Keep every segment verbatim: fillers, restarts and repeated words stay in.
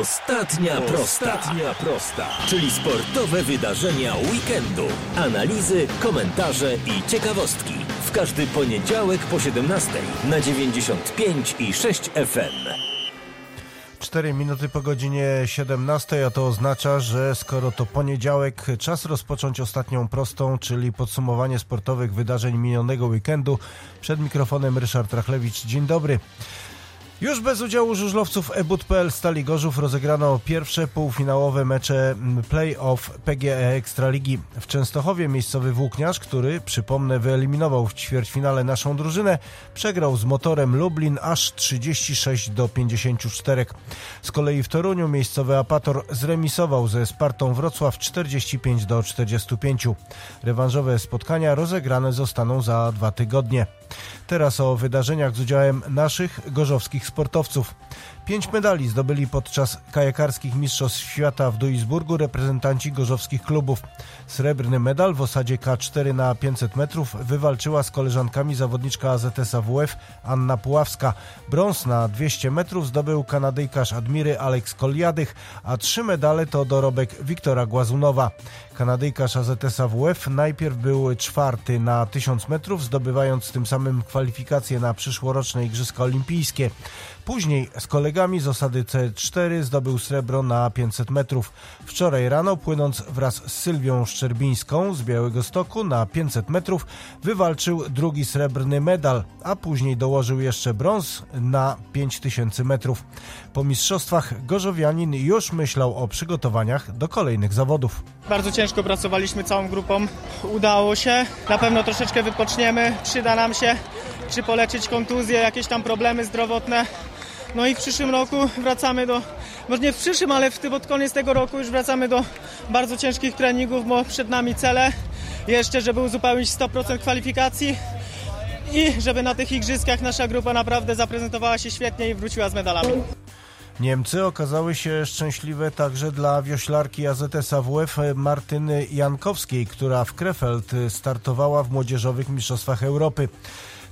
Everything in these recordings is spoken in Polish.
Ostatnia prosta. Ostatnia prosta, czyli sportowe wydarzenia weekendu. Analizy, komentarze i ciekawostki. W każdy poniedziałek po siedemnastej na dziewięćdziesiąt pięć i sześć F M. cztery minuty po godzinie siedemnastej, a to oznacza, że skoro to poniedziałek, czas rozpocząć ostatnią prostą, czyli podsumowanie sportowych wydarzeń minionego weekendu. Przed mikrofonem Ryszard Trachlewicz. Dzień dobry. Już bez udziału żużlowców e but kropka p l Stali Gorzów rozegrano pierwsze półfinałowe mecze play-off P G E Ekstraligi. W Częstochowie miejscowy włókniarz, który, przypomnę, wyeliminował w ćwierćfinale naszą drużynę, przegrał z Motorem Lublin aż trzydzieści sześć do pięćdziesięciu czterech. Z kolei w Toruniu miejscowy Apator zremisował ze Spartą Wrocław czterdzieści pięć do czterdziestu pięciu. Rewanżowe spotkania rozegrane zostaną za dwa tygodnie. Teraz o wydarzeniach z udziałem naszych gorzowskich sportowców. Pięć medali zdobyli podczas kajakarskich mistrzostw świata w Duisburgu reprezentanci gorzowskich klubów. Srebrny medal w osadzie ka cztery na pięćset metrów wywalczyła z koleżankami zawodniczka A Z S A W F Anna Puławska. Brąz na dwieście metrów zdobył kanadyjkarz Admiry Alex Koljadych, a trzy medale to dorobek Wiktora Głazunowa. Kanadyjkarz A Z S A W F najpierw był czwarty na tysiąc metrów, zdobywając tym samym kwalifikacje na przyszłoroczne Igrzyska Olimpijskie. Później z kolegami z osady ce cztery zdobył srebro na pięćset metrów. Wczoraj rano, płynąc wraz z Sylwią Szczerbińską z Białegostoku na pięćset metrów, wywalczył drugi srebrny medal, a później dołożył jeszcze brąz na pięć tysięcy metrów. Po mistrzostwach gorzowianin już myślał o przygotowaniach do kolejnych zawodów. Bardzo ciężko pracowaliśmy całą grupą. Udało się. Na pewno troszeczkę wypoczniemy. Przyda nam się czy polecieć kontuzje, jakieś tam problemy zdrowotne. No i w przyszłym roku wracamy do, może nie w przyszłym, ale w tym, pod koniec tego roku już wracamy do bardzo ciężkich treningów, bo przed nami cele jeszcze, żeby uzupełnić sto procent kwalifikacji i żeby na tych igrzyskach nasza grupa naprawdę zaprezentowała się świetnie i wróciła z medalami. Niemcy okazały się szczęśliwe także dla wioślarki A Z S A W F Martyny Jankowskiej, która w Krefeld startowała w Młodzieżowych Mistrzostwach Europy.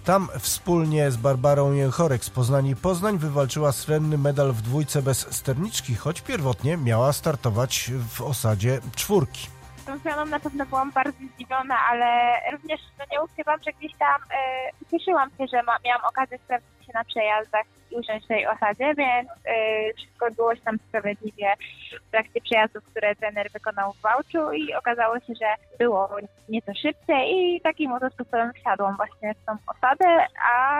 Tam wspólnie z Barbarą Jęchorek z Poznani Poznań wywalczyła srebrny medal w dwójce bez sterniczki, choć pierwotnie miała startować w osadzie czwórki. Tą zmianą na pewno byłam bardzo zdziwiona, ale również no nie ukrywam, że gdzieś tam yy, cieszyłam się, że ma, miałam okazję sprawdzić się na przejazdach i usiąść w tej osadzie, więc yy, wszystko było się tam sprawiedliwie w trakcie przejazdów, które trener wykonał w Wałczu i okazało się, że było nieco szybciej i takim motocyklem wsiadłam właśnie w tą osadę, a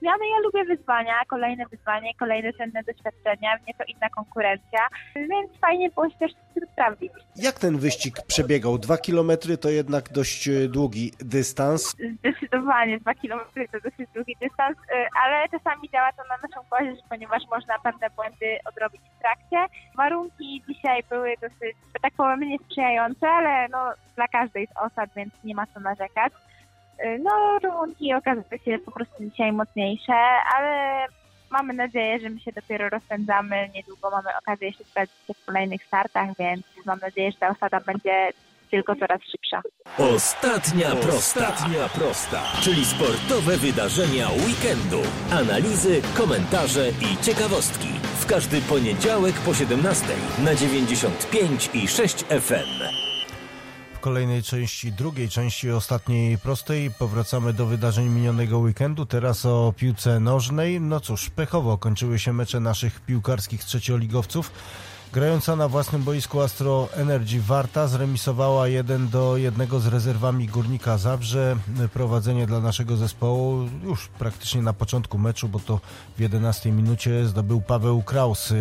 zmiany ja lubię wyzwania, kolejne wyzwanie, kolejne cenne doświadczenia, mnie to inna konkurencja, więc fajnie było się też sprawdzić. Jak ten wyścig przebiegał? Dwa kilometry to jednak dość długi dystans. Zdecydowanie, dwa kilometry to dosyć długi dystans, ale czasami działa to na naszą korzyść, ponieważ można pewne błędy odrobić w trakcie. Warunki dzisiaj były dosyć, tak powiem, niesprzyjające, ale no, dla każdej z osad, więc nie ma co narzekać. No, Rumunki okazały się po prostu dzisiaj mocniejsze, ale mamy nadzieję, że my się dopiero rozpędzamy. Niedługo mamy okazję się sprawdzić w kolejnych startach, więc mam nadzieję, że ta osada będzie tylko coraz szybsza. Ostatnia prosta. Ostatnia prosta, czyli sportowe wydarzenia weekendu. Analizy, komentarze i ciekawostki. W każdy poniedziałek po siedemnastej na dziewięćdziesiąt pięć i sześć F M. W kolejnej części, drugiej części ostatniej prostej powracamy do wydarzeń minionego weekendu. Teraz o piłce nożnej. No cóż, pechowo kończyły się mecze naszych piłkarskich trzecioligowców. Grająca na własnym boisku Astro Energy Warta zremisowała jeden do jednego z rezerwami Górnika Zabrze. Prowadzenie dla naszego zespołu już praktycznie na początku meczu, bo to w jedenastej minucie zdobył Paweł Kraus.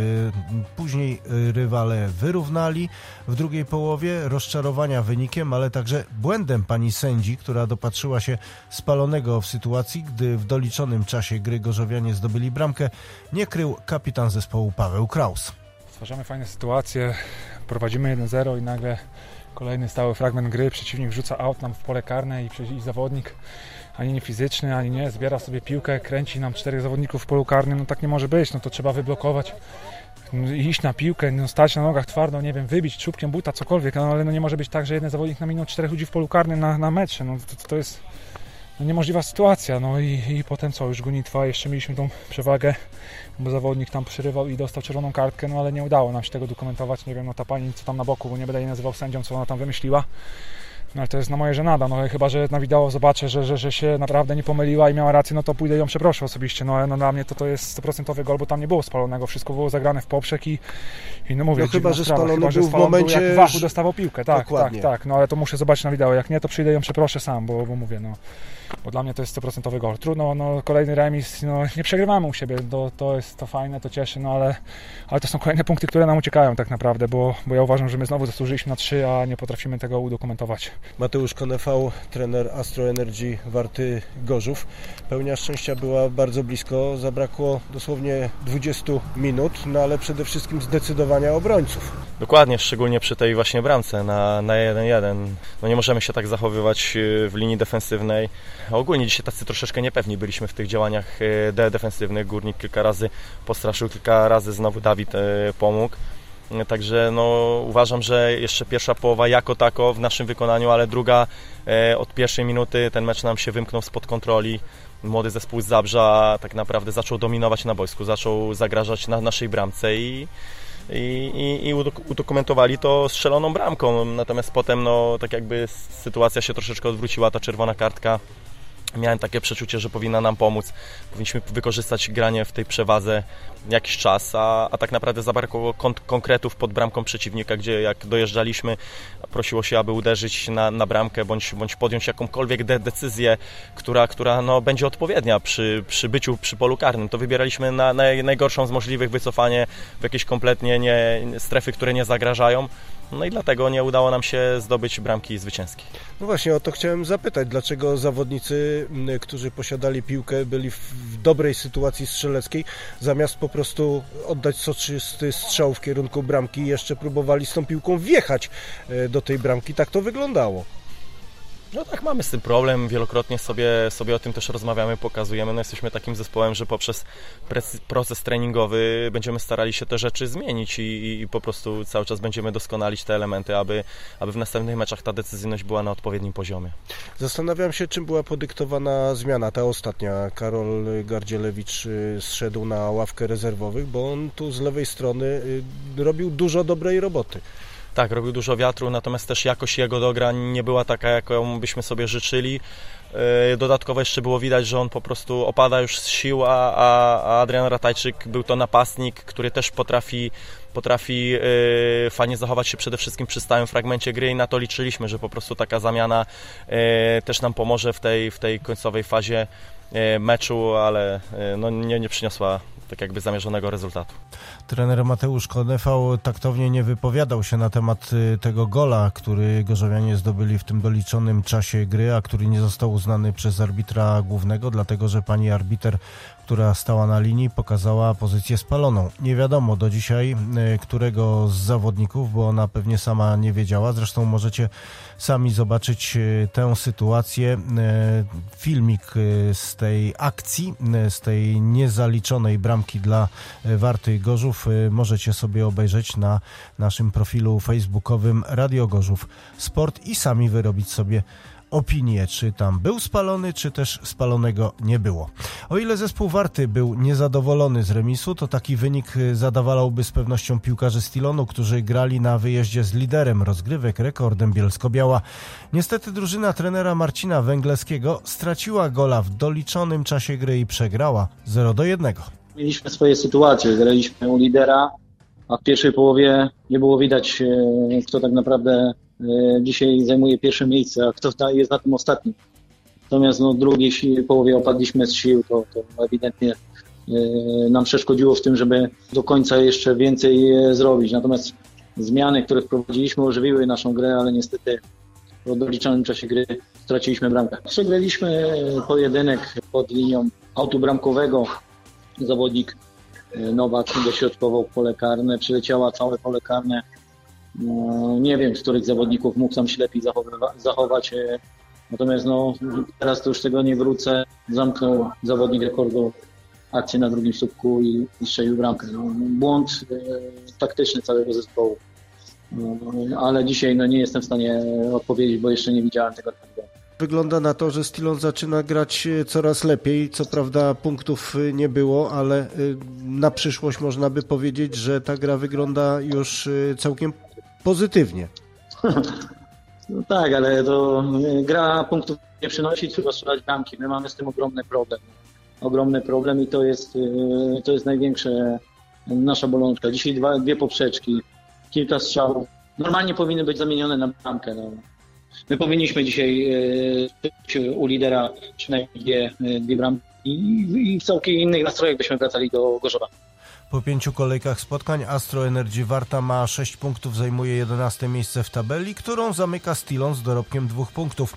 Później rywale wyrównali w drugiej połowie, rozczarowania wynikiem, ale także błędem pani sędzi, która dopatrzyła się spalonego w sytuacji, gdy w doliczonym czasie gry gorzowianie zdobyli bramkę, nie krył kapitan zespołu Paweł Kraus. Stwarzamy fajne sytuacje, prowadzimy jeden zero i nagle kolejny stały fragment gry, przeciwnik wrzuca aut nam w pole karne i, i zawodnik ani nie fizyczny, ani nie, zbiera sobie piłkę, kręci nam czterech zawodników w polu karnym, no tak nie może być, no to trzeba wyblokować, iść na piłkę, no stać na nogach twardo, nie wiem, wybić czubkiem buta, cokolwiek, no ale no nie może być tak, że jeden zawodnik nam minął czterech ludzi w polu karnym na, na metrze, no to, to jest... niemożliwa sytuacja. No i, i potem co, już gonitwa, jeszcze mieliśmy tą przewagę, bo zawodnik tam przerywał i dostał czerwoną kartkę, no ale nie udało nam się tego dokumentować. Nie wiem, no ta pani co tam na boku, bo nie będę jej nazywał sędzią, co ona tam wymyśliła. No ale to jest na moje żenada, no chyba, że na wideo zobaczę, że, że, że się naprawdę nie pomyliła i miała rację, no to pójdę i ją przeproszę osobiście. No, no dla mnie to, to jest sto procent gol, bo tam nie było spalonego, wszystko było zagrane w poprzek i, i no mówię, no chyba, że spalony chyba, że był w momencie, był jak Wachu dostawał piłkę, tak, dokładnie. tak, tak, no ale to muszę zobaczyć na wideo, jak nie, to przyjdę i ją przeproszę sam, bo, bo mówię, no, bo dla mnie to jest sto procent gol. Trudno, no kolejny remis, no nie przegrywamy u siebie, to, to jest to fajne, to cieszy, no ale, ale to są kolejne punkty, które nam uciekają tak naprawdę, bo, bo ja uważam, że my znowu zasłużyliśmy na trzy, a nie potrafimy tego udokumentować. Mateusz Konefał, trener Astro Energy Warty Gorzów. Pełnia szczęścia była bardzo blisko, zabrakło dosłownie dwudziestu minut, no ale przede wszystkim zdecydowania obrońców. Dokładnie, szczególnie przy tej właśnie bramce na jeden jeden. No nie możemy się tak zachowywać w linii defensywnej. Ogólnie dzisiaj tacy troszeczkę niepewni byliśmy w tych działaniach defensywnych. Górnik kilka razy postraszył, kilka razy znowu Dawid pomógł. Także no, uważam, że jeszcze pierwsza połowa jako tako w naszym wykonaniu, ale druga e, od pierwszej minuty ten mecz nam się wymknął spod kontroli. Młody zespół z Zabrza tak naprawdę zaczął dominować na boisku, zaczął zagrażać na naszej bramce i, i, i, i udokumentowali to strzeloną bramką. Natomiast potem no, tak jakby sytuacja się troszeczkę odwróciła, ta czerwona kartka. Miałem takie przeczucie, że powinna nam pomóc. Powinniśmy wykorzystać granie w tej przewadze jakiś czas, a, a tak naprawdę zabrakło kon- konkretów pod bramką przeciwnika, gdzie jak dojeżdżaliśmy, prosiło się, aby uderzyć na, na bramkę bądź, bądź podjąć jakąkolwiek de- decyzję, która, która no, będzie odpowiednia przy, przy byciu przy polu karnym. To wybieraliśmy na, na najgorszą z możliwych wycofanie w jakieś kompletnie nie, strefy, które nie zagrażają. No i dlatego nie udało nam się zdobyć bramki zwycięskiej. No właśnie, o to chciałem zapytać. Dlaczego zawodnicy, którzy posiadali piłkę, byli w dobrej sytuacji strzeleckiej, zamiast po prostu oddać soczysty strzał w kierunku bramki i jeszcze próbowali z tą piłką wjechać do tej bramki? Tak to wyglądało. No tak, mamy z tym problem, wielokrotnie sobie, sobie o tym też rozmawiamy, pokazujemy, no jesteśmy takim zespołem, że poprzez proces treningowy będziemy starali się te rzeczy zmienić i, i po prostu cały czas będziemy doskonalić te elementy, aby, aby w następnych meczach ta decyzyjność była na odpowiednim poziomie. Zastanawiam się, czym była podyktowana zmiana, ta ostatnia. Karol Gardzielewicz zszedł na ławkę rezerwowych, bo on tu z lewej strony robił dużo dobrej roboty. Tak, robił dużo wiatru, natomiast też jakość jego dograń nie była taka, jaką byśmy sobie życzyli. Dodatkowo jeszcze było widać, że on po prostu opada już z sił, a, a Adrian Ratajczyk był to napastnik, który też potrafi, potrafi fajnie zachować się przede wszystkim przy stałym fragmencie gry i na to liczyliśmy, że po prostu taka zamiana też nam pomoże w tej, w tej końcowej fazie meczu, ale no nie, nie przyniosła tak jakby zamierzonego rezultatu. Trener Mateusz Konefał taktownie nie wypowiadał się na temat tego gola, który gorzowianie zdobyli w tym doliczonym czasie gry, a który nie został uznany przez arbitra głównego, dlatego że pani arbiter, która stała na linii, pokazała pozycję spaloną. Nie wiadomo do dzisiaj, którego z zawodników, bo ona pewnie sama nie wiedziała. Zresztą możecie sami zobaczyć tę sytuację. Filmik z tej akcji, z tej niezaliczonej bramki dla Warty Gorzów możecie sobie obejrzeć na naszym profilu facebookowym Radio Gorzów Sport i sami wyrobić sobie opinię, czy tam był spalony, czy też spalonego nie było. O ile zespół Warty był niezadowolony z remisu, to taki wynik zadowalałby z pewnością piłkarzy Stilonu, którzy grali na wyjeździe z liderem rozgrywek, Rekordem Bielsko-Biała. Niestety drużyna trenera Marcina Węglewskiego straciła gola w doliczonym czasie gry i przegrała zero do jednego. Mieliśmy swoje sytuacje, graliśmy u lidera, a w pierwszej połowie nie było widać, kto tak naprawdę dzisiaj zajmuje pierwsze miejsce, a kto jest na tym ostatnim. Natomiast no, w drugiej połowie opadliśmy z sił, to, to ewidentnie nam przeszkodziło w tym, żeby do końca jeszcze więcej zrobić. Natomiast zmiany, które wprowadziliśmy, ożywiły naszą grę, ale niestety w doliczonym czasie gry straciliśmy bramkę. Przegraliśmy pojedynek pod linią autu bramkowego. Zawodnik Nowak dośrodkował pole karne, przyleciała całe pole karne. Nie wiem, z których zawodników mógł tam się lepiej zachować, natomiast no, teraz to już tego nie wrócę. Zamknął zawodnik Rekordu akcję na drugim słupku i, i strzelił bramkę. No, błąd e, taktyczny całego zespołu, no, ale dzisiaj no, nie jestem w stanie odpowiedzieć, bo jeszcze nie widziałem tego. wygląda na to, że Stilon zaczyna grać coraz lepiej. Co prawda punktów nie było, ale na przyszłość można by powiedzieć, że ta gra wygląda już całkiem pozytywnie. No tak, ale to gra punktów nie przynosi, trzeba strzelać bramki. My mamy z tym ogromny problem. Ogromny problem i to jest, to jest największa nasza bolączka. Dzisiaj dwa, dwie poprzeczki, kilka strzałów. Normalnie powinny być zamienione na bramkę. No. My powinniśmy dzisiaj e, u lidera przynajmniej dwie, dwie bramki i, i w całkiem innych nastrojach byśmy wracali do Gorzowa. Po pięciu kolejkach spotkań Astro Energy Warta ma sześć punktów, zajmuje jedenaste miejsce w tabeli, którą zamyka Stilon z dorobkiem dwóch punktów.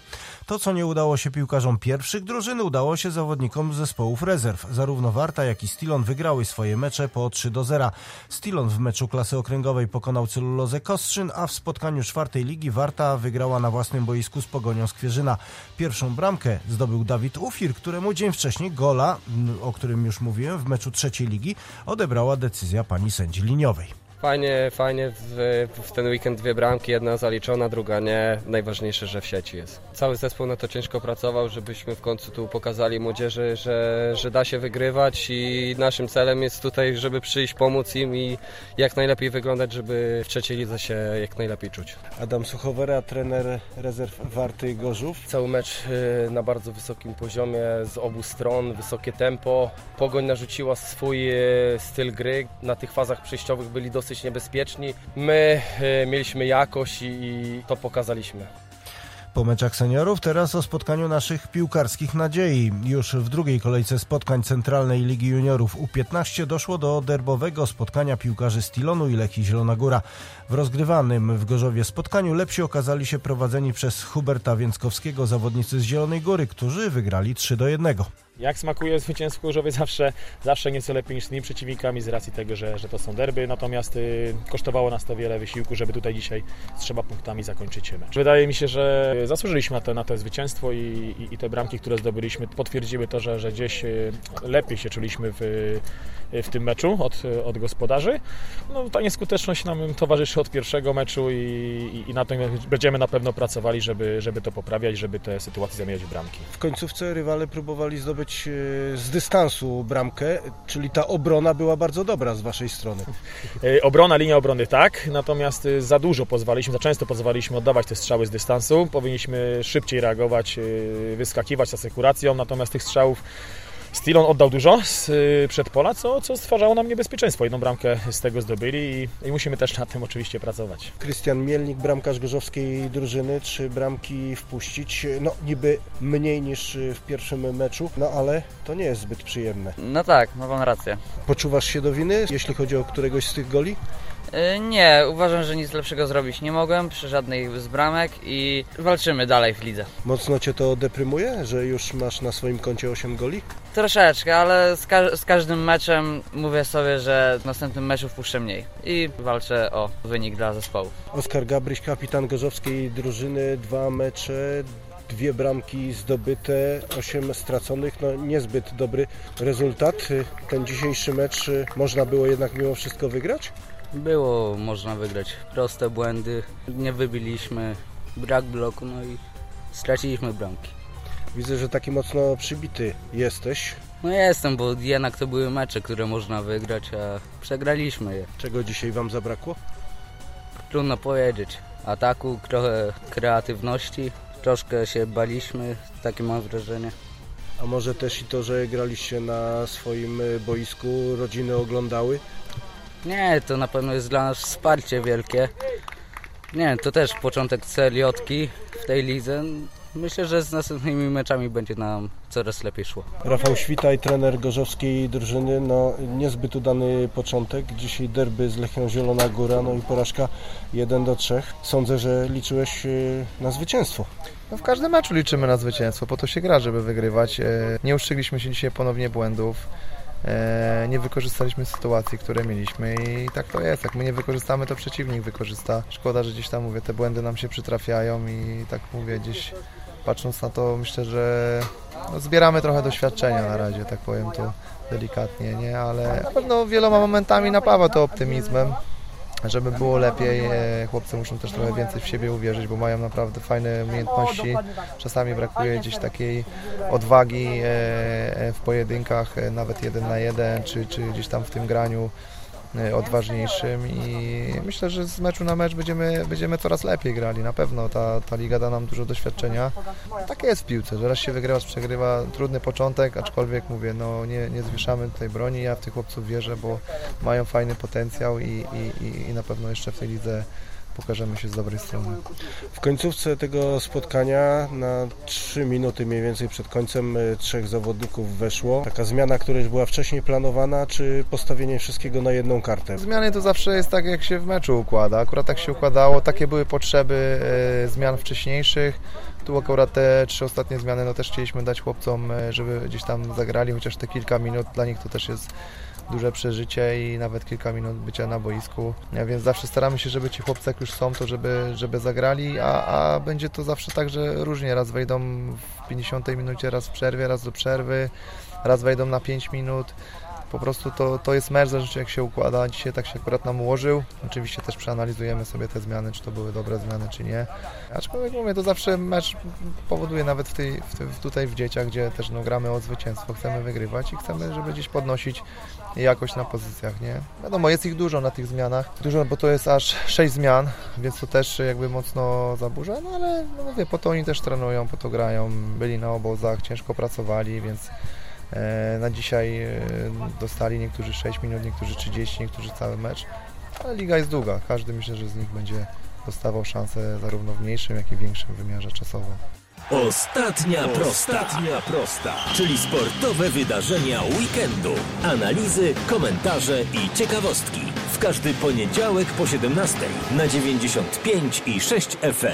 To, co nie udało się piłkarzom pierwszych drużyn, udało się zawodnikom zespołów rezerw. Zarówno Warta, jak i Stilon wygrały swoje mecze po trzy do zera. Stilon w meczu klasy okręgowej pokonał Cellulozę Kostrzyn, a w spotkaniu czwartej ligi Warta wygrała na własnym boisku z Pogonią Skwierzyna. Pierwszą bramkę zdobył Dawid Ufir, któremu dzień wcześniej gola, o którym już mówiłem, w meczu trzeciej ligi odebrała decyzja pani sędzi liniowej. Fajnie, fajnie. W, w ten weekend dwie bramki, jedna zaliczona, druga nie. Najważniejsze, że w sieci jest. Cały zespół na to ciężko pracował, żebyśmy w końcu tu pokazali młodzieży, że, że da się wygrywać i naszym celem jest tutaj, żeby przyjść, pomóc im i jak najlepiej wyglądać, żeby w trzeciej lidze się jak najlepiej czuć. Adam Suchowera, trener rezerw Warty Gorzów. Cały mecz na bardzo wysokim poziomie z obu stron, wysokie tempo. Pogoń narzuciła swój styl gry. Na tych fazach przejściowych byli dosyć niebezpieczni. My y, mieliśmy jakość i, i to pokazaliśmy. Po meczach seniorów teraz o spotkaniu naszych piłkarskich nadziei. Już w drugiej kolejce spotkań Centralnej Ligi Juniorów U piętnaście doszło do derbowego spotkania piłkarzy Stilonu i Lechii Zielona Góra. W rozgrywanym w Gorzowie spotkaniu lepsi okazali się prowadzeni przez Huberta Więckowskiego zawodnicy z Zielonej Góry, którzy wygrali trzy do jednego. Jak smakuje zwycięstwo w Gorzowie, zawsze, zawsze nieco lepiej niż z tymi przeciwnikami z racji tego, że, że to są derby, natomiast y, kosztowało nas to wiele wysiłku, żeby tutaj dzisiaj z trzema punktami zakończyć mecz. Wydaje mi się, że zasłużyliśmy na to, na to zwycięstwo i, i, i te bramki, które zdobyliśmy, potwierdziły to, że, że gdzieś lepiej się czuliśmy w, w tym meczu od, od gospodarzy. No, ta nieskuteczność nam towarzyszy od pierwszego meczu i, i, i na to będziemy na pewno pracowali, żeby, żeby to poprawiać, żeby te sytuacje zamieniać w bramki. W końcówce rywale próbowali zdobyć z dystansu bramkę, czyli ta obrona była bardzo dobra z waszej strony. Obrona, linia obrony tak, natomiast za dużo pozwaliliśmy, za często pozwaliliśmy oddawać te strzały z dystansu. Powinniśmy szybciej reagować, wyskakiwać z asekuracją, natomiast tych strzałów Stilon oddał dużo z przedpola, co, co stwarzało nam niebezpieczeństwo. Jedną bramkę z tego zdobyli i, i musimy też nad tym oczywiście pracować. Krystian Mielnik, bramkarz gorzowskiej drużyny, trzy bramki wpuścić, no niby mniej niż w pierwszym meczu, no ale to nie jest zbyt przyjemne. No tak, ma pan rację. Poczuwasz się do winy, jeśli chodzi o któregoś z tych goli? Nie, uważam, że nic lepszego zrobić nie mogłem przy żadnej z bramek i walczymy dalej w lidze. Mocno cię to deprymuje, że już masz na swoim koncie osiem goli? Troszeczkę, ale z, ka- z każdym meczem mówię sobie, że w następnym meczu wpuszczę mniej i walczę o wynik dla zespołu. Oskar Gabryś, kapitan gorzowskiej drużyny, dwa mecze, dwie bramki zdobyte, osiem straconych, no niezbyt dobry rezultat. Ten dzisiejszy mecz można było jednak mimo wszystko wygrać? Było można wygrać. Proste błędy, nie wybiliśmy, brak bloku, no i straciliśmy bramki. Widzę, że taki mocno przybity jesteś. No jestem, bo jednak to były mecze, które można wygrać, a przegraliśmy je. Czego dzisiaj wam zabrakło? Trudno powiedzieć. Ataku, trochę kreatywności, troszkę się baliśmy, takie mam wrażenie. A może też i to, że graliście na swoim boisku, rodziny oglądały? Nie, to na pewno jest dla nas wsparcie wielkie. Nie, to też początek seriotki w tej lidze. Myślę, że z następnymi meczami będzie nam coraz lepiej szło. Rafał Świtaj, trener gorzowskiej drużyny, no niezbyt udany początek. Dzisiaj derby z Lechią Zielona Góra, no i porażka jeden do trzech. Sądzę, że liczyłeś na zwycięstwo. No w każdym meczu liczymy na zwycięstwo, po to się gra, żeby wygrywać. Nie uszczygliśmy się dzisiaj ponownie błędów. Nie wykorzystaliśmy sytuacji, które mieliśmy i tak to jest. Jak my nie wykorzystamy, to przeciwnik wykorzysta. Szkoda, że gdzieś tam, mówię, te błędy nam się przytrafiają i tak mówię, gdzieś patrząc na to, myślę, że no, zbieramy trochę doświadczenia na razie, tak powiem to delikatnie, nie? Ale na pewno wieloma momentami napawa to optymizmem. Żeby było lepiej, chłopcy muszą też trochę więcej w siebie uwierzyć, bo mają naprawdę fajne umiejętności. Czasami brakuje gdzieś takiej odwagi w pojedynkach, nawet jeden na jeden, czy, czy gdzieś tam w tym graniu odważniejszym, i myślę, że z meczu na mecz będziemy, będziemy coraz lepiej grali. Na pewno ta, ta liga da nam dużo doświadczenia. Tak jest w piłce, że raz się wygrywa, przegrywa. Trudny początek, aczkolwiek mówię, no nie, nie zwieszamy tutaj broni. Ja w tych chłopców wierzę, bo mają fajny potencjał i, i, i na pewno jeszcze w tej lidze pokażemy się z dobrej strony. W końcówce tego spotkania na trzy minuty mniej więcej przed końcem trzech zawodników weszło. Taka zmiana, która już była wcześniej planowana, czy postawienie wszystkiego na jedną kartę? Zmiany to zawsze jest tak, jak się w meczu układa. Akurat tak się układało, takie były potrzeby zmian wcześniejszych. Tu akurat te trzy ostatnie zmiany no też chcieliśmy dać chłopcom, żeby gdzieś tam zagrali, chociaż te kilka minut dla nich to też jest duże przeżycie i nawet kilka minut bycia na boisku, więc zawsze staramy się, żeby ci chłopcy jak już są, to żeby, żeby zagrali, a, a będzie to zawsze tak, że różnie, raz wejdą w pięćdziesiątej minucie, raz w przerwie, raz do przerwy, raz wejdą na pięć minut. Po prostu to, to jest mecz, zależy jak się układa. Dzisiaj tak się akurat nam ułożył. Oczywiście też przeanalizujemy sobie te zmiany, czy to były dobre zmiany, czy nie. Aczkolwiek mówię, to zawsze mecz powoduje, nawet w tej, w tej, tutaj w dzieciach, gdzie też no, gramy o zwycięstwo, chcemy wygrywać i chcemy, żeby gdzieś podnosić jakość na pozycjach, nie? Wiadomo, jest ich dużo na tych zmianach. Dużo, bo to jest aż sześć zmian, więc to też jakby mocno zaburza, no ale no, mówię, po to oni też trenują, po to grają, byli na obozach, ciężko pracowali, więc na dzisiaj dostali niektórzy sześć minut, niektórzy trzydzieści, niektórzy cały mecz, ale liga jest długa. Każdy, myślę, że z nich będzie dostawał szansę zarówno w mniejszym, jak i większym wymiarze czasowo. Ostatnia prosta. Ostatnia prosta, czyli sportowe wydarzenia weekendu. Analizy, komentarze i ciekawostki. W każdy poniedziałek po siedemnastej na dziewięćdziesiąt pięć i sześć F M.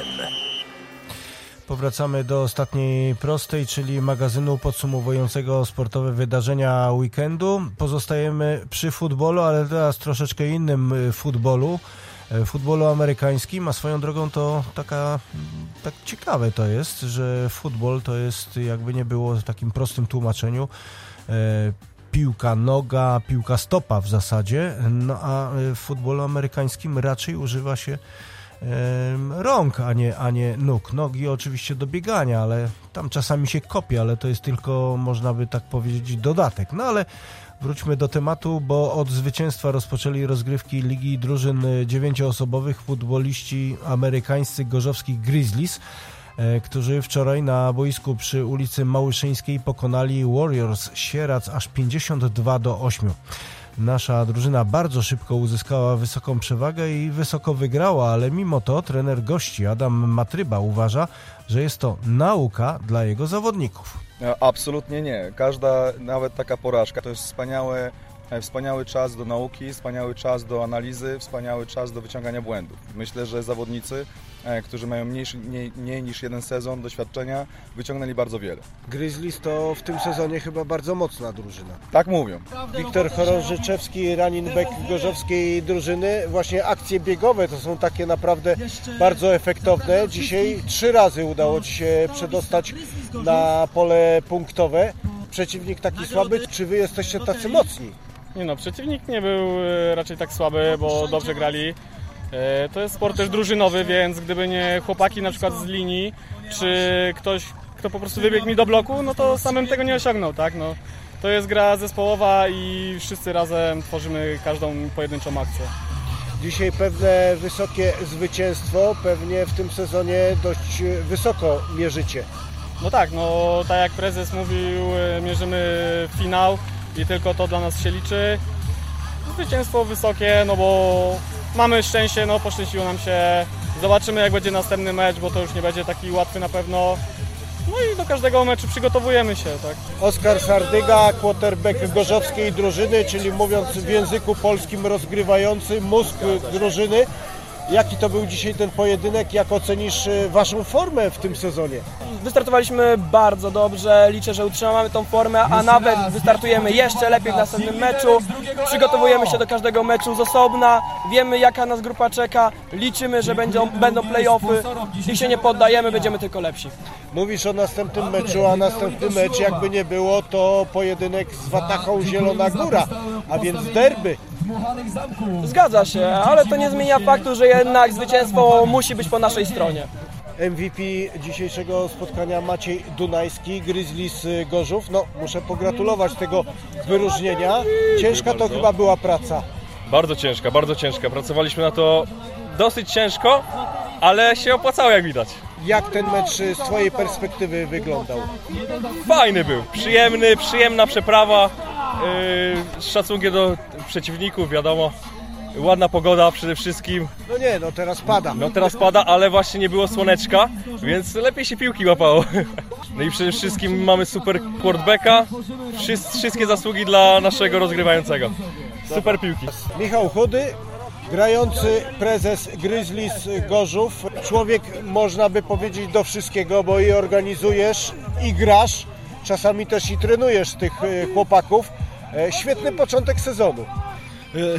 Powracamy do ostatniej prostej, czyli magazynu podsumowującego sportowe wydarzenia weekendu. Pozostajemy przy futbolu, ale teraz troszeczkę innym futbolu. Futbolu amerykańskim, a swoją drogą to taka, tak ciekawe to jest, że futbol to jest, jakby nie było w takim prostym tłumaczeniu, piłka noga, piłka stopa w zasadzie, no a w futbolu amerykańskim raczej używa się rąk, a nie, a nie nóg. Nogi oczywiście do biegania, ale tam czasami się kopie, ale to jest tylko, można by tak powiedzieć, dodatek. No ale wróćmy do tematu, bo od zwycięstwa rozpoczęli rozgrywki Ligi Drużyn Dziewięcioosobowych futboliści amerykańscy gorzowskich Grizzlies, którzy wczoraj na boisku przy ulicy Małyszyńskiej pokonali Warriors Sieradz aż pięćdziesiąt dwa do ośmiu. Nasza drużyna bardzo szybko uzyskała wysoką przewagę i wysoko wygrała, ale mimo to trener gości Adam Matryba uważa, że jest to nauka dla jego zawodników. Absolutnie nie. Każda, nawet taka porażka, to jest wspaniały, wspaniały czas do nauki, wspaniały czas do analizy, wspaniały czas do wyciągania błędów. Myślę, że zawodnicy, którzy mają mniejszy, mniej, mniej niż jeden sezon doświadczenia, wyciągnęli bardzo wiele. Grizzlies to w tym sezonie chyba bardzo mocna drużyna. Tak mówią. Wiktor Chorążyczewski, running back gorzowskiej drużyny. Właśnie akcje biegowe to są takie naprawdę bardzo efektowne. Dzisiaj trzy razy udało Ci się przedostać na pole punktowe. Przeciwnik taki słaby, czy Wy jesteście tacy mocni? Nie no, przeciwnik nie był raczej tak słaby, bo dobrze grali. To jest sport też drużynowy, więc gdyby nie chłopaki na przykład z linii, czy ktoś, kto po prostu wybiegł mi do bloku, no to sam bym tego nie osiągnął, tak? No, to jest gra zespołowa i wszyscy razem tworzymy każdą pojedynczą akcję. Dzisiaj pewne wysokie zwycięstwo, pewnie w tym sezonie dość wysoko mierzycie. No tak, no tak jak prezes mówił, mierzymy finał i tylko to dla nas się liczy. Zwycięstwo wysokie, no bo mamy szczęście, no poszczęściło nam się. Zobaczymy jak będzie następny mecz, bo to już nie będzie taki łatwy na pewno. No i do każdego meczu przygotowujemy się, tak. Oskar Chardyga, quarterback gorzowskiej drużyny, czyli mówiąc w języku polskim rozgrywający mózg drużyny. Jaki to był dzisiaj ten pojedynek? Jak ocenisz Waszą formę w tym sezonie? Wystartowaliśmy bardzo dobrze, liczę, że utrzymamy tą formę, a nawet wystartujemy jeszcze lepiej w następnym meczu. Przygotowujemy się do każdego meczu z osobna, wiemy jaka nas grupa czeka, liczymy, że będą, będą play-offy i się nie poddajemy, będziemy tylko lepsi. Mówisz o następnym meczu, a następny mecz jakby nie było to pojedynek z Watahą Zielona Góra, a więc derby. Zgadza się, ale to nie zmienia faktu, że jednak zwycięstwo musi być po naszej stronie. M V P dzisiejszego spotkania Maciej Dunajski, Grizzlies Gorzów. No, muszę pogratulować tego wyróżnienia. Ciężka to chyba była praca. Bardzo ciężka, bardzo ciężka. Pracowaliśmy na to dosyć ciężko, ale się opłacało, jak widać. Jak ten mecz z Twojej perspektywy wyglądał? Fajny był, przyjemny, przyjemna przeprawa. Z szacunkiem do przeciwników, wiadomo, ładna pogoda przede wszystkim. No nie, no teraz pada. No teraz pada, ale właśnie nie było słoneczka, więc lepiej się piłki łapało. No i przede wszystkim mamy super quarterbacka, wszystkie zasługi dla naszego rozgrywającego. Super piłki. Michał Chudy, grający prezes Grizzlies Gorzów. Człowiek, można by powiedzieć, do wszystkiego, bo i organizujesz, i grasz. Czasami też i trenujesz tych chłopaków. Świetny początek sezonu.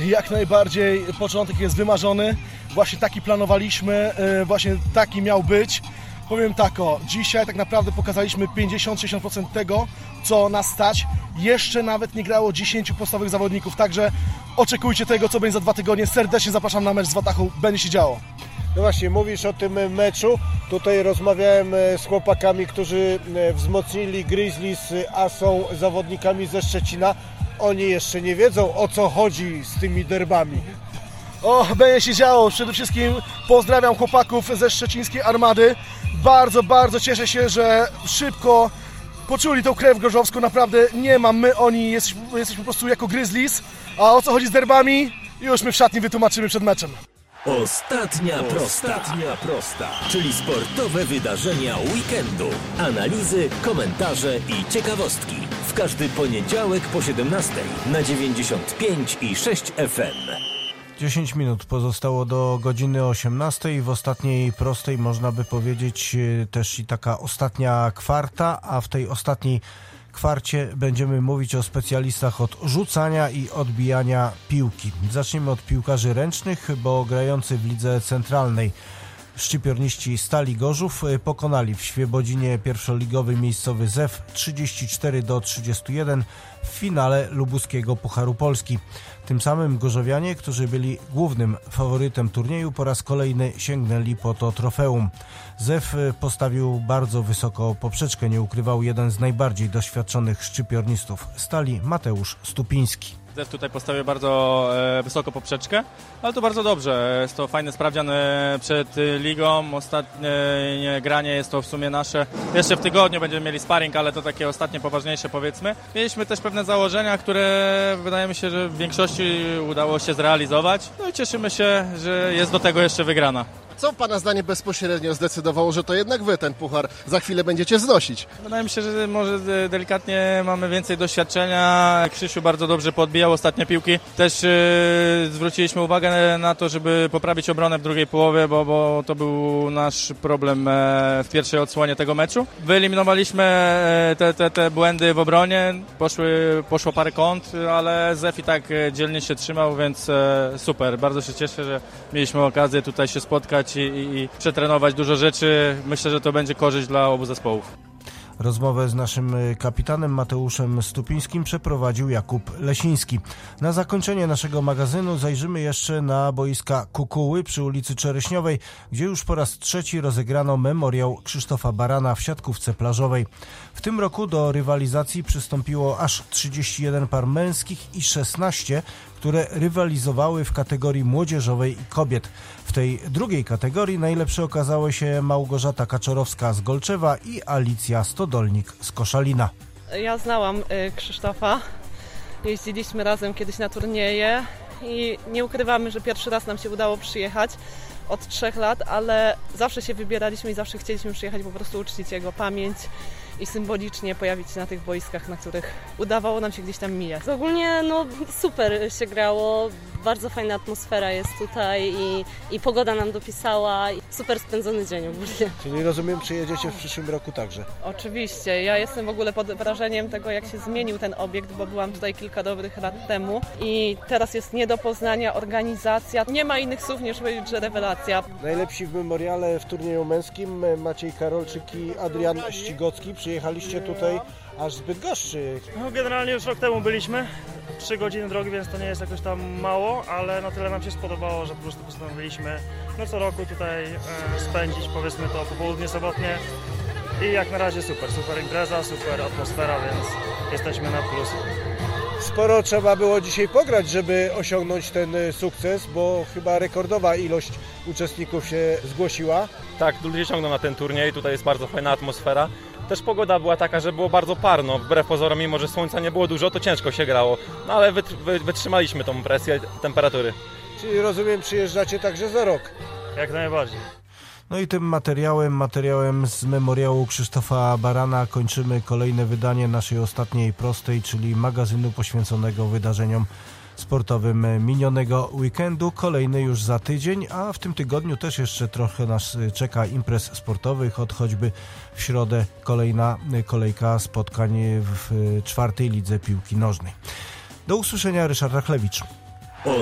Jak najbardziej, początek jest wymarzony. Właśnie taki planowaliśmy, właśnie taki miał być. Powiem tak, o, dzisiaj tak naprawdę pokazaliśmy pięćdziesiąt do sześćdziesięciu procent tego, co nas stać. Jeszcze nawet nie grało dziesięciu podstawowych zawodników, także oczekujcie tego, co będzie za dwa tygodnie. Serdecznie zapraszam na mecz z Watahą, będzie się działo. No właśnie, mówisz o tym meczu. Tutaj rozmawiałem z chłopakami, którzy wzmocnili Grizzlies, a są zawodnikami ze Szczecina. Oni jeszcze nie wiedzą, o co chodzi z tymi derbami. O, będzie się działo. Przede wszystkim pozdrawiam chłopaków ze szczecińskiej Armady. Bardzo, bardzo cieszę się, że szybko poczuli tą krew gorzowską. Naprawdę nie mam. My, oni jesteśmy, jesteśmy po prostu jako Grizzlies. A o co chodzi z derbami? Już my w szatni wytłumaczymy przed meczem. Ostatnia prosta. Ostatnia prosta, czyli sportowe wydarzenia weekendu. Analizy, komentarze i ciekawostki. W każdy poniedziałek po siedemnastej na dziewięćdziesiąt pięć i sześć F M. dziesięć minut pozostało do godziny osiemnastej. W ostatniej prostej można by powiedzieć też i taka ostatnia kwarta, a w tej ostatniej kwarcie będziemy mówić o specjalistach od rzucania i odbijania piłki. Zaczniemy od piłkarzy ręcznych, bo grający w lidze centralnej szczypiorniści Stali Gorzów pokonali w Świebodzinie pierwszoligowy miejscowy Z E W trzydzieści cztery do trzydziestu jeden w finale Lubuskiego Pucharu Polski. Tym samym gorzowianie, którzy byli głównym faworytem turnieju, po raz kolejny sięgnęli po to trofeum. Z E W postawił bardzo wysoko poprzeczkę, nie ukrywał jeden z najbardziej doświadczonych szczypiornistów Stali, Mateusz Stupiński. Z E W tutaj postawił bardzo wysoko poprzeczkę, ale to bardzo dobrze. Jest to fajny sprawdzian przed ligą. Ostatnie granie jest to w sumie nasze. Jeszcze w tygodniu będziemy mieli sparring, ale to takie ostatnie, poważniejsze, powiedzmy. Mieliśmy też pewne założenia, które wydaje mi się, że w większości udało się zrealizować. No i cieszymy się, że jest do tego jeszcze wygrana. Co Pana zdanie bezpośrednio zdecydowało, że to jednak Wy ten puchar za chwilę będziecie znosić? Wydaje mi się, że może delikatnie mamy więcej doświadczenia. Krzysiu bardzo dobrze podbijał ostatnie piłki. Też yy, zwróciliśmy uwagę na to, żeby poprawić obronę w drugiej połowie, bo, bo to był nasz problem w pierwszej odsłonie tego meczu. Wyeliminowaliśmy te, te, te błędy w obronie. Poszły, poszło parę kont, ale Z E W i tak dzielnie się trzymał, więc super. Bardzo się cieszę, że mieliśmy okazję tutaj się spotkać I, i przetrenować dużo rzeczy. Myślę, że to będzie korzyść dla obu zespołów. Rozmowę z naszym kapitanem Mateuszem Stupińskim przeprowadził Jakub Lesiński. Na zakończenie naszego magazynu zajrzymy jeszcze na boiska Kukuły przy ulicy Czereśniowej, gdzie już po raz trzeci rozegrano memoriał Krzysztofa Barana w siatkówce plażowej. W tym roku do rywalizacji przystąpiło aż trzydzieści jeden par męskich i szesnaście, które rywalizowały w kategorii młodzieżowej i kobiet. W tej drugiej kategorii najlepsze okazały się Małgorzata Kaczorowska z Golczewa i Alicja Stodolnik z Koszalina. Ja znałam Krzysztofa, jeździliśmy razem kiedyś na turnieje i nie ukrywamy, że pierwszy raz nam się udało przyjechać od trzech lat, ale zawsze się wybieraliśmy i zawsze chcieliśmy przyjechać po prostu uczcić jego pamięć i symbolicznie pojawić się na tych boiskach, na których udawało nam się gdzieś tam mijać. Ogólnie no super się grało, bardzo fajna atmosfera jest tutaj i, i pogoda nam dopisała. Super spędzony dzień ogólnie. Czyli rozumiem, przyjedziecie w przyszłym roku także? Oczywiście. Ja jestem w ogóle pod wrażeniem tego, jak się zmienił ten obiekt, bo byłam tutaj kilka dobrych lat temu i teraz jest nie do poznania organizacja. Nie ma innych słów niż powiedzieć, że rewelacja. Najlepsi w memoriale w turnieju męskim Maciej Karolczyk i Adrian Ścigocki. Przyjechaliście tutaj aż z Bydgoszczy. No, generalnie już rok temu byliśmy. Trzy godziny drogi, więc to nie jest jakoś tam mało, ale na tyle nam się spodobało, że po prostu postanowiliśmy no co roku tutaj e, spędzić, powiedzmy to, popołudnie, sobotnie i jak na razie super, super impreza, super atmosfera, więc jesteśmy na plus. Sporo trzeba było dzisiaj pograć, żeby osiągnąć ten sukces, bo chyba rekordowa ilość uczestników się zgłosiła. Tak, ludzie ciągną na ten turniej, tutaj jest bardzo fajna atmosfera. Też pogoda była taka, że było bardzo parno, wbrew pozorom, mimo że słońca nie było dużo, to ciężko się grało, no ale wytrzymaliśmy tą presję temperatury. Czyli rozumiem, przyjeżdżacie także za rok? Jak najbardziej. No i tym materiałem, materiałem z memoriału Krzysztofa Barana kończymy kolejne wydanie naszej ostatniej prostej, czyli magazynu poświęconego wydarzeniom sportowym minionego weekendu. Kolejny już za tydzień, a w tym tygodniu też jeszcze trochę nas czeka imprez sportowych, od choćby w środę kolejna kolejka spotkań w czwartej lidze piłki nożnej. Do usłyszenia, Ryszard Trachlewicz.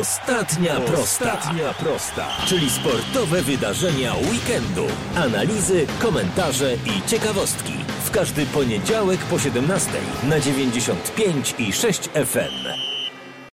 Ostatnia prosta. Ostatnia prosta, czyli sportowe wydarzenia weekendu. Analizy, komentarze i ciekawostki. W każdy poniedziałek po siedemnastej na dziewięćdziesiąt pięć i sześć F M.